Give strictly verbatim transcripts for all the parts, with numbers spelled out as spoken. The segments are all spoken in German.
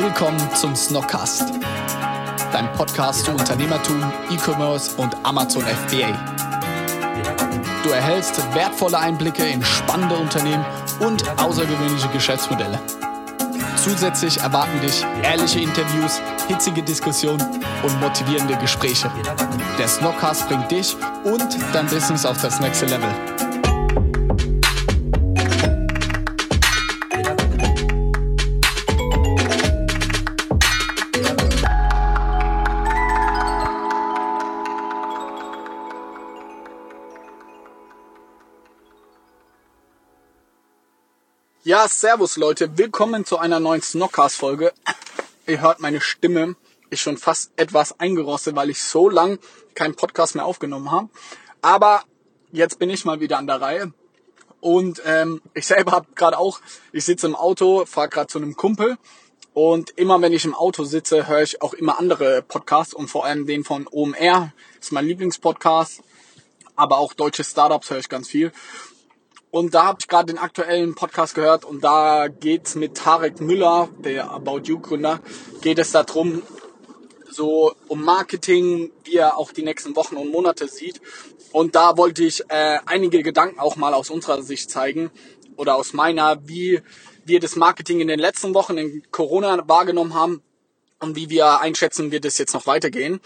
Willkommen zum Snockscast, dein Podcast zu Unternehmertum, E-Commerce und Amazon F B A. Du erhältst wertvolle Einblicke in spannende Unternehmen und außergewöhnliche Geschäftsmodelle. Zusätzlich erwarten dich ehrliche Interviews, hitzige Diskussionen und motivierende Gespräche. Der Snockscast bringt dich und dein Business auf das nächste Level. Ja, servus Leute, willkommen zu einer neuen Snockscast-Folge. Ihr hört, meine Stimme ist schon fast etwas eingerostet, weil ich so lang keinen Podcast mehr aufgenommen habe. Aber jetzt bin ich mal wieder an der Reihe. Und ähm, ich selber habe gerade auch, ich sitze im Auto, fahre gerade zu einem Kumpel. Und immer wenn ich im Auto sitze, höre ich auch immer andere Podcasts. Und vor allem den von O M R, das ist mein Lieblingspodcast. Aber auch deutsche Startups höre ich ganz viel. Und da habe ich gerade den aktuellen Podcast gehört und da geht's mit Tarek Müller, der About You Gründer, geht es darum, so um Marketing, wie er auch die nächsten Wochen und Monate sieht. Und da wollte ich äh, einige Gedanken auch mal aus unserer Sicht zeigen oder aus meiner, wie wir das Marketing in den letzten Wochen in Corona wahrgenommen haben und wie wir einschätzen, wird es jetzt noch weitergehen.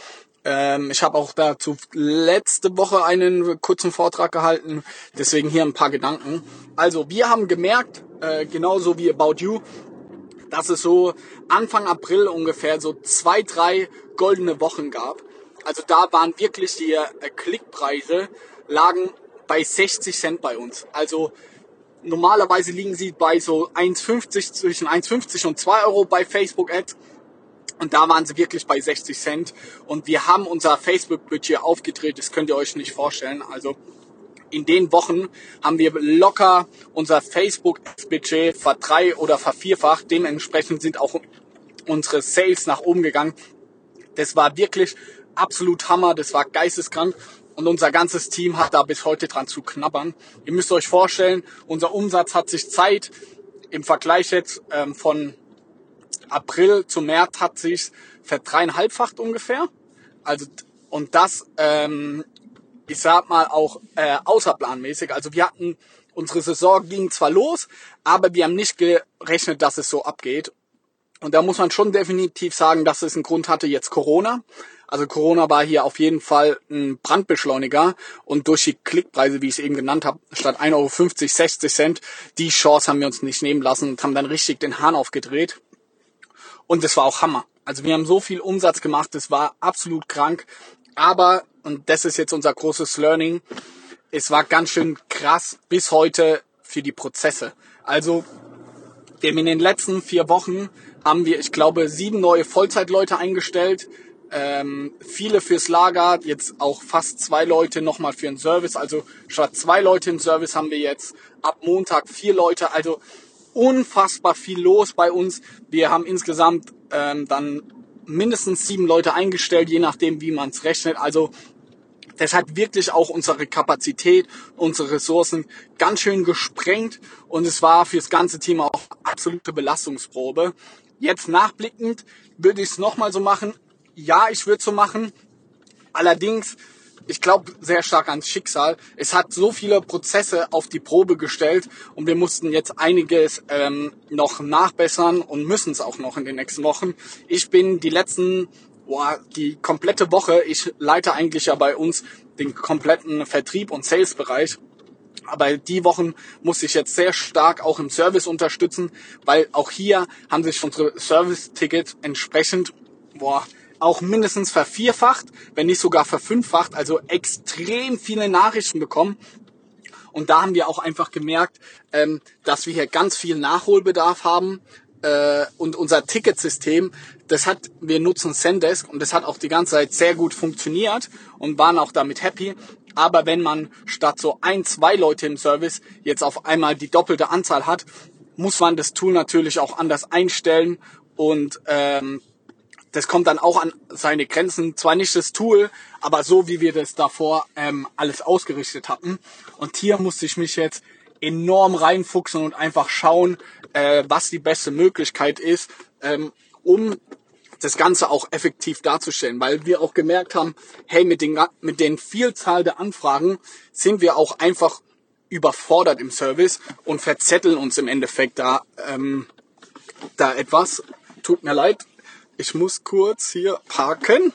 Ich habe auch dazu letzte Woche einen kurzen Vortrag gehalten, deswegen hier ein paar Gedanken. Also wir haben gemerkt, genauso wie About You, dass es so Anfang April ungefähr so zwei, drei goldene Wochen gab. Also da waren wirklich die Klickpreise, lagen bei sechzig Cent bei uns. Also normalerweise liegen sie bei so eins fünfzig, zwischen eins fünfzig und zwei Euro bei Facebook-Ads. Und da waren sie wirklich bei sechzig Cent. Und wir haben unser Facebook-Budget aufgedreht. Das könnt ihr euch nicht vorstellen. Also in den Wochen haben wir locker unser Facebook-Budget verdrei- oder vervierfacht. Dementsprechend sind auch unsere Sales nach oben gegangen. Das war wirklich absolut Hammer. Das war geisteskrank. Und unser ganzes Team hat da bis heute dran zu knabbern. Ihr müsst euch vorstellen, unser Umsatz hat sich Zeit im Vergleich jetzt ähm, von April zu März hat sich verdreieinhalbfacht ungefähr. Also und das, ähm, ich sag mal auch äh, außerplanmäßig. Also wir hatten, unsere Saison ging zwar los, aber wir haben nicht gerechnet, dass es so abgeht. Und da muss man schon definitiv sagen, dass es einen Grund hatte, jetzt Corona. Also Corona war hier auf jeden Fall ein Brandbeschleuniger. Und durch die Klickpreise, wie ich es eben genannt habe, statt ein Euro fünfzig, sechzig Cent, die Chance haben wir uns nicht nehmen lassen und haben dann richtig den Hahn aufgedreht. Und das war auch Hammer. Also wir haben so viel Umsatz gemacht, das war absolut krank. Aber, und das ist jetzt unser großes Learning, es war ganz schön krass bis heute für die Prozesse. Also in den letzten vier Wochen haben wir, ich glaube, sieben neue Vollzeitleute eingestellt, ähm, viele fürs Lager, jetzt auch fast zwei Leute nochmal für den Service. Also statt zwei Leute im Service haben wir jetzt ab Montag vier Leute, also unfassbar viel los bei uns. Wir haben insgesamt ähm, dann mindestens sieben Leute eingestellt, je nachdem, wie man es rechnet. Also das hat wirklich auch unsere Kapazität, unsere Ressourcen ganz schön gesprengt und es war für das ganze Team auch absolute Belastungsprobe. Jetzt nachblickend würde ich es nochmal so machen. Ja, ich würde es so machen. Allerdings, ich glaube sehr stark ans Schicksal. Es hat so viele Prozesse auf die Probe gestellt und wir mussten jetzt einiges ähm, noch nachbessern und müssen es auch noch in den nächsten Wochen. Ich bin die letzten, boah, die komplette Woche, ich leite eigentlich ja bei uns den kompletten Vertrieb und Sales-Bereich, aber die Wochen musste ich jetzt sehr stark auch im Service unterstützen, weil auch hier haben sich unsere Service-Tickets entsprechend, boah, auch mindestens vervierfacht, wenn nicht sogar verfünffacht, also extrem viele Nachrichten bekommen. Und da haben wir auch einfach gemerkt, dass wir hier ganz viel Nachholbedarf haben. Und unser Ticketsystem, das hat, wir nutzen Zendesk und das hat auch die ganze Zeit sehr gut funktioniert und waren auch damit happy. Aber wenn man statt so ein, zwei Leute im Service jetzt auf einmal die doppelte Anzahl hat, muss man das Tool natürlich auch anders einstellen und ähm, das kommt dann auch an seine Grenzen. Zwar nicht das Tool, aber so, wie wir das davor ähm, alles ausgerichtet hatten. Und hier musste ich mich jetzt enorm reinfuchsen und einfach schauen, äh, was die beste Möglichkeit ist, ähm, um das Ganze auch effektiv darzustellen, weil wir auch gemerkt haben, hey, mit den, mit den Vielzahl der Anfragen sind wir auch einfach überfordert im Service und verzetteln uns im Endeffekt da, ähm, da etwas. Tut mir leid, ich muss kurz hier parken.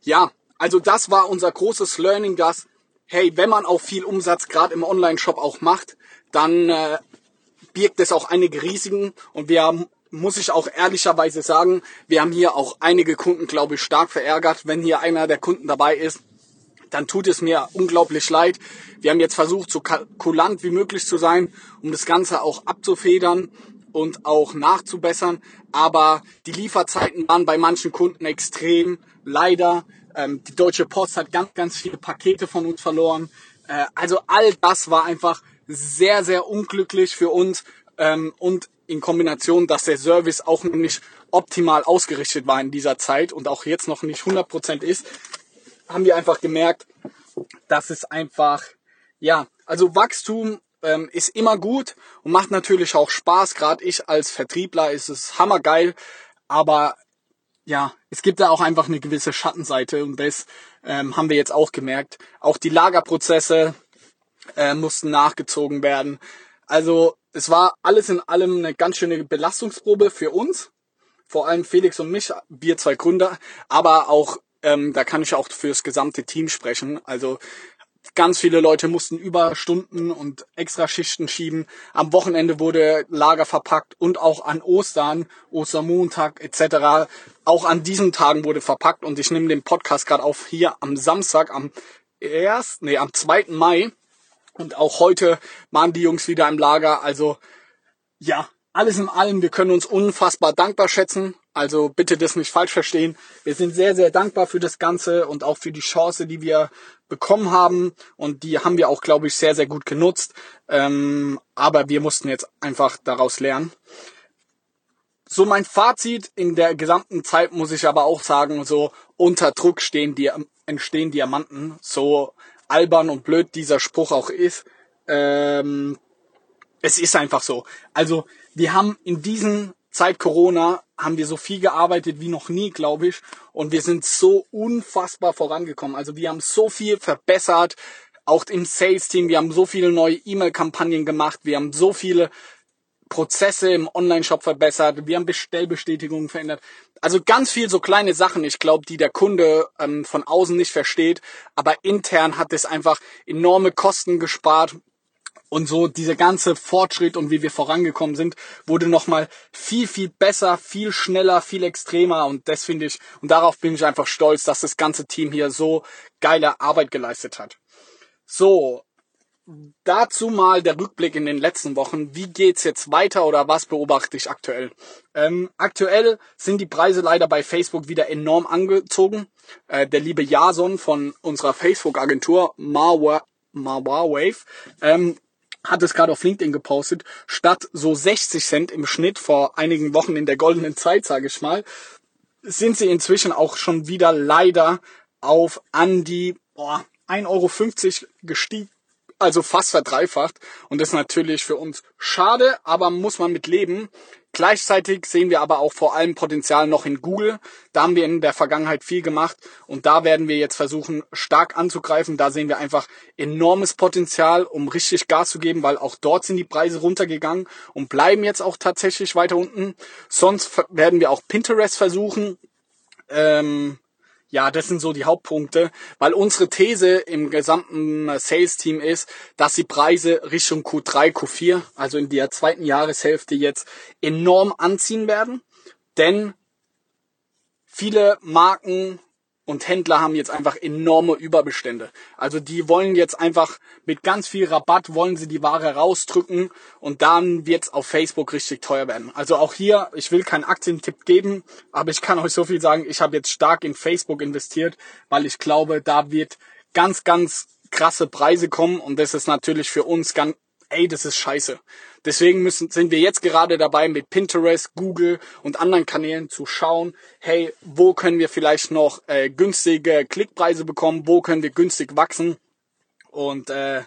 Ja, also das war unser großes Learning, dass, hey, wenn man auch viel Umsatz gerade im Online-Shop auch macht, dann äh, birgt es auch einige Risiken und wir haben, muss ich auch ehrlicherweise sagen, wir haben hier auch einige Kunden, glaube ich, stark verärgert. Wenn hier einer der Kunden dabei ist, dann tut es mir unglaublich leid. Wir haben jetzt versucht, so kulant wie möglich zu sein, um das Ganze auch abzufedern und auch nachzubessern. Aber die Lieferzeiten waren bei manchen Kunden extrem. Leider, ähm, die Deutsche Post hat ganz, ganz viele Pakete von uns verloren. Äh, also all das war einfach sehr, sehr unglücklich für uns ähm, und in Kombination, dass der Service auch noch nicht optimal ausgerichtet war in dieser Zeit und auch jetzt noch nicht hundert Prozent ist, haben wir einfach gemerkt, dass es einfach, ja, also Wachstum ähm, ist immer gut und macht natürlich auch Spaß. Gerade ich als Vertriebler ist es hammergeil, aber ja, es gibt da auch einfach eine gewisse Schattenseite und das ähm, haben wir jetzt auch gemerkt. Auch die Lagerprozesse äh, mussten nachgezogen werden. Also es war alles in allem eine ganz schöne Belastungsprobe für uns, vor allem Felix und mich, wir zwei Gründer, aber auch, ähm, da kann ich auch fürs gesamte Team sprechen, also ganz viele Leute mussten Überstunden und Extraschichten schieben, am Wochenende wurde Lager verpackt und auch an Ostern, Ostermontag et cetera, auch an diesen Tagen wurde verpackt und ich nehme den Podcast gerade auf hier am Samstag, am ersten, nee, am zweiten Mai. Und auch heute waren die Jungs wieder im Lager. Also ja, alles in allem, wir können uns unfassbar dankbar schätzen. Also bitte das nicht falsch verstehen. Wir sind sehr, sehr dankbar für das Ganze und auch für die Chance, die wir bekommen haben. Und die haben wir auch, glaube ich, sehr, sehr gut genutzt. Ähm, aber wir mussten jetzt einfach daraus lernen. So mein Fazit in der gesamten Zeit muss ich aber auch sagen, so unter Druck stehen die, entstehen Diamanten. So albern und blöd dieser Spruch auch ist, ähm, es ist einfach so. Also wir haben in diesen Zeit Corona, haben wir so viel gearbeitet wie noch nie, glaube ich, und wir sind so unfassbar vorangekommen. Also wir haben so viel verbessert, auch im Sales-Team, wir haben so viele neue E-Mail-Kampagnen gemacht, wir haben so viele Prozesse im Online-Shop verbessert, wir haben Bestellbestätigungen verändert. Also ganz viel so kleine Sachen, ich glaube, die der Kunde ähm, von außen nicht versteht, aber intern hat es einfach enorme Kosten gespart und so dieser ganze Fortschritt und wie wir vorangekommen sind, wurde nochmal viel, viel besser, viel schneller, viel extremer und das finde ich, und darauf bin ich einfach stolz, dass das ganze Team hier so geile Arbeit geleistet hat. So, dazu mal der Rückblick in den letzten Wochen. Wie geht's jetzt weiter oder was beobachte ich aktuell? Ähm, aktuell sind die Preise leider bei Facebook wieder enorm angezogen. Äh, der liebe Jason von unserer Facebook-Agentur Marware Marware ähm, hat es gerade auf LinkedIn gepostet. Statt so sechzig Cent im Schnitt vor einigen Wochen in der goldenen Zeit, sage ich mal, sind sie inzwischen auch schon wieder leider auf an die oh, ein Euro fünfzig gestiegen. Also fast verdreifacht und das ist natürlich für uns schade, aber muss man mit leben. Gleichzeitig sehen wir aber auch vor allem Potenzial noch in Google. Da haben wir in der Vergangenheit viel gemacht und da werden wir jetzt versuchen, stark anzugreifen. Da sehen wir einfach enormes Potenzial, um richtig Gas zu geben, weil auch dort sind die Preise runtergegangen und bleiben jetzt auch tatsächlich weiter unten. Sonst werden wir auch Pinterest versuchen. Ähm... Ja, das sind so die Hauptpunkte, weil unsere These im gesamten Sales-Team ist, dass die Preise Richtung Q drei, Q vier, also in der zweiten Jahreshälfte jetzt enorm anziehen werden, denn viele Marken und Händler haben jetzt einfach enorme Überbestände. Also die wollen jetzt einfach mit ganz viel Rabatt, wollen sie die Ware rausdrücken und dann wird's auf Facebook richtig teuer werden. Also auch hier, ich will keinen Aktientipp geben, aber ich kann euch so viel sagen, ich habe jetzt stark in Facebook investiert, weil ich glaube, da wird ganz, ganz krasse Preise kommen und das ist natürlich für uns ganz, ey, das ist scheiße. Deswegen müssen, sind wir jetzt gerade dabei, mit Pinterest, Google und anderen Kanälen zu schauen, hey, wo können wir vielleicht noch äh, günstige Klickpreise bekommen, wo können wir günstig wachsen und äh,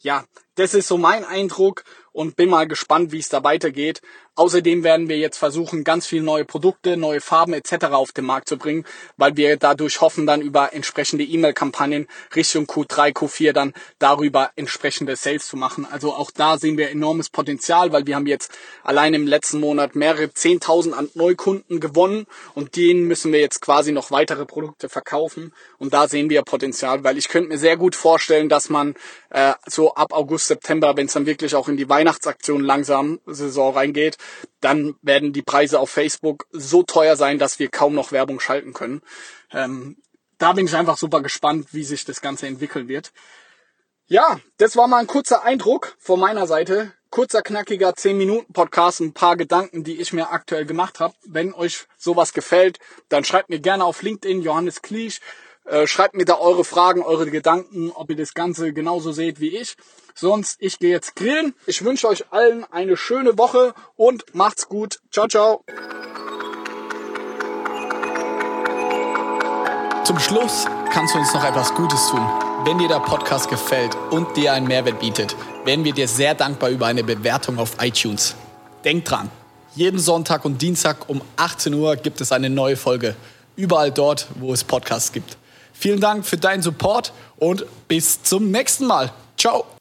ja, das ist so mein Eindruck und bin mal gespannt, wie es da weitergeht. Außerdem werden wir jetzt versuchen, ganz viele neue Produkte, neue Farben et cetera auf den Markt zu bringen, weil wir dadurch hoffen, dann über entsprechende E-Mail-Kampagnen Richtung Q drei, Q vier dann darüber entsprechende Sales zu machen. Also auch da sehen wir enormes Potenzial, weil wir haben jetzt allein im letzten Monat mehrere zehntausend an Neukunden gewonnen und denen müssen wir jetzt quasi noch weitere Produkte verkaufen und da sehen wir Potenzial, weil ich könnte mir sehr gut vorstellen, dass man äh, so ab August, September, wenn es dann wirklich auch in die Weihnachtsaktion langsam Saison reingeht, dann werden die Preise auf Facebook so teuer sein, dass wir kaum noch Werbung schalten können. Ähm, da bin ich einfach super gespannt, wie sich das Ganze entwickeln wird. Ja, das war mal ein kurzer Eindruck von meiner Seite. Kurzer, knackiger zehn-Minuten-Podcast, ein paar Gedanken, die ich mir aktuell gemacht habe. Wenn euch sowas gefällt, dann schreibt mir gerne auf LinkedIn, Johannes Klich. Äh, schreibt mir da eure Fragen, eure Gedanken, ob ihr das Ganze genauso seht wie ich. Sonst, ich gehe jetzt grillen. Ich wünsche euch allen eine schöne Woche und macht's gut. Ciao, ciao. Zum Schluss kannst du uns noch etwas Gutes tun. Wenn dir der Podcast gefällt und dir einen Mehrwert bietet, wären wir dir sehr dankbar über eine Bewertung auf iTunes. Denk dran, jeden Sonntag und Dienstag um achtzehn Uhr gibt es eine neue Folge. Überall dort, wo es Podcasts gibt. Vielen Dank für deinen Support und bis zum nächsten Mal. Ciao.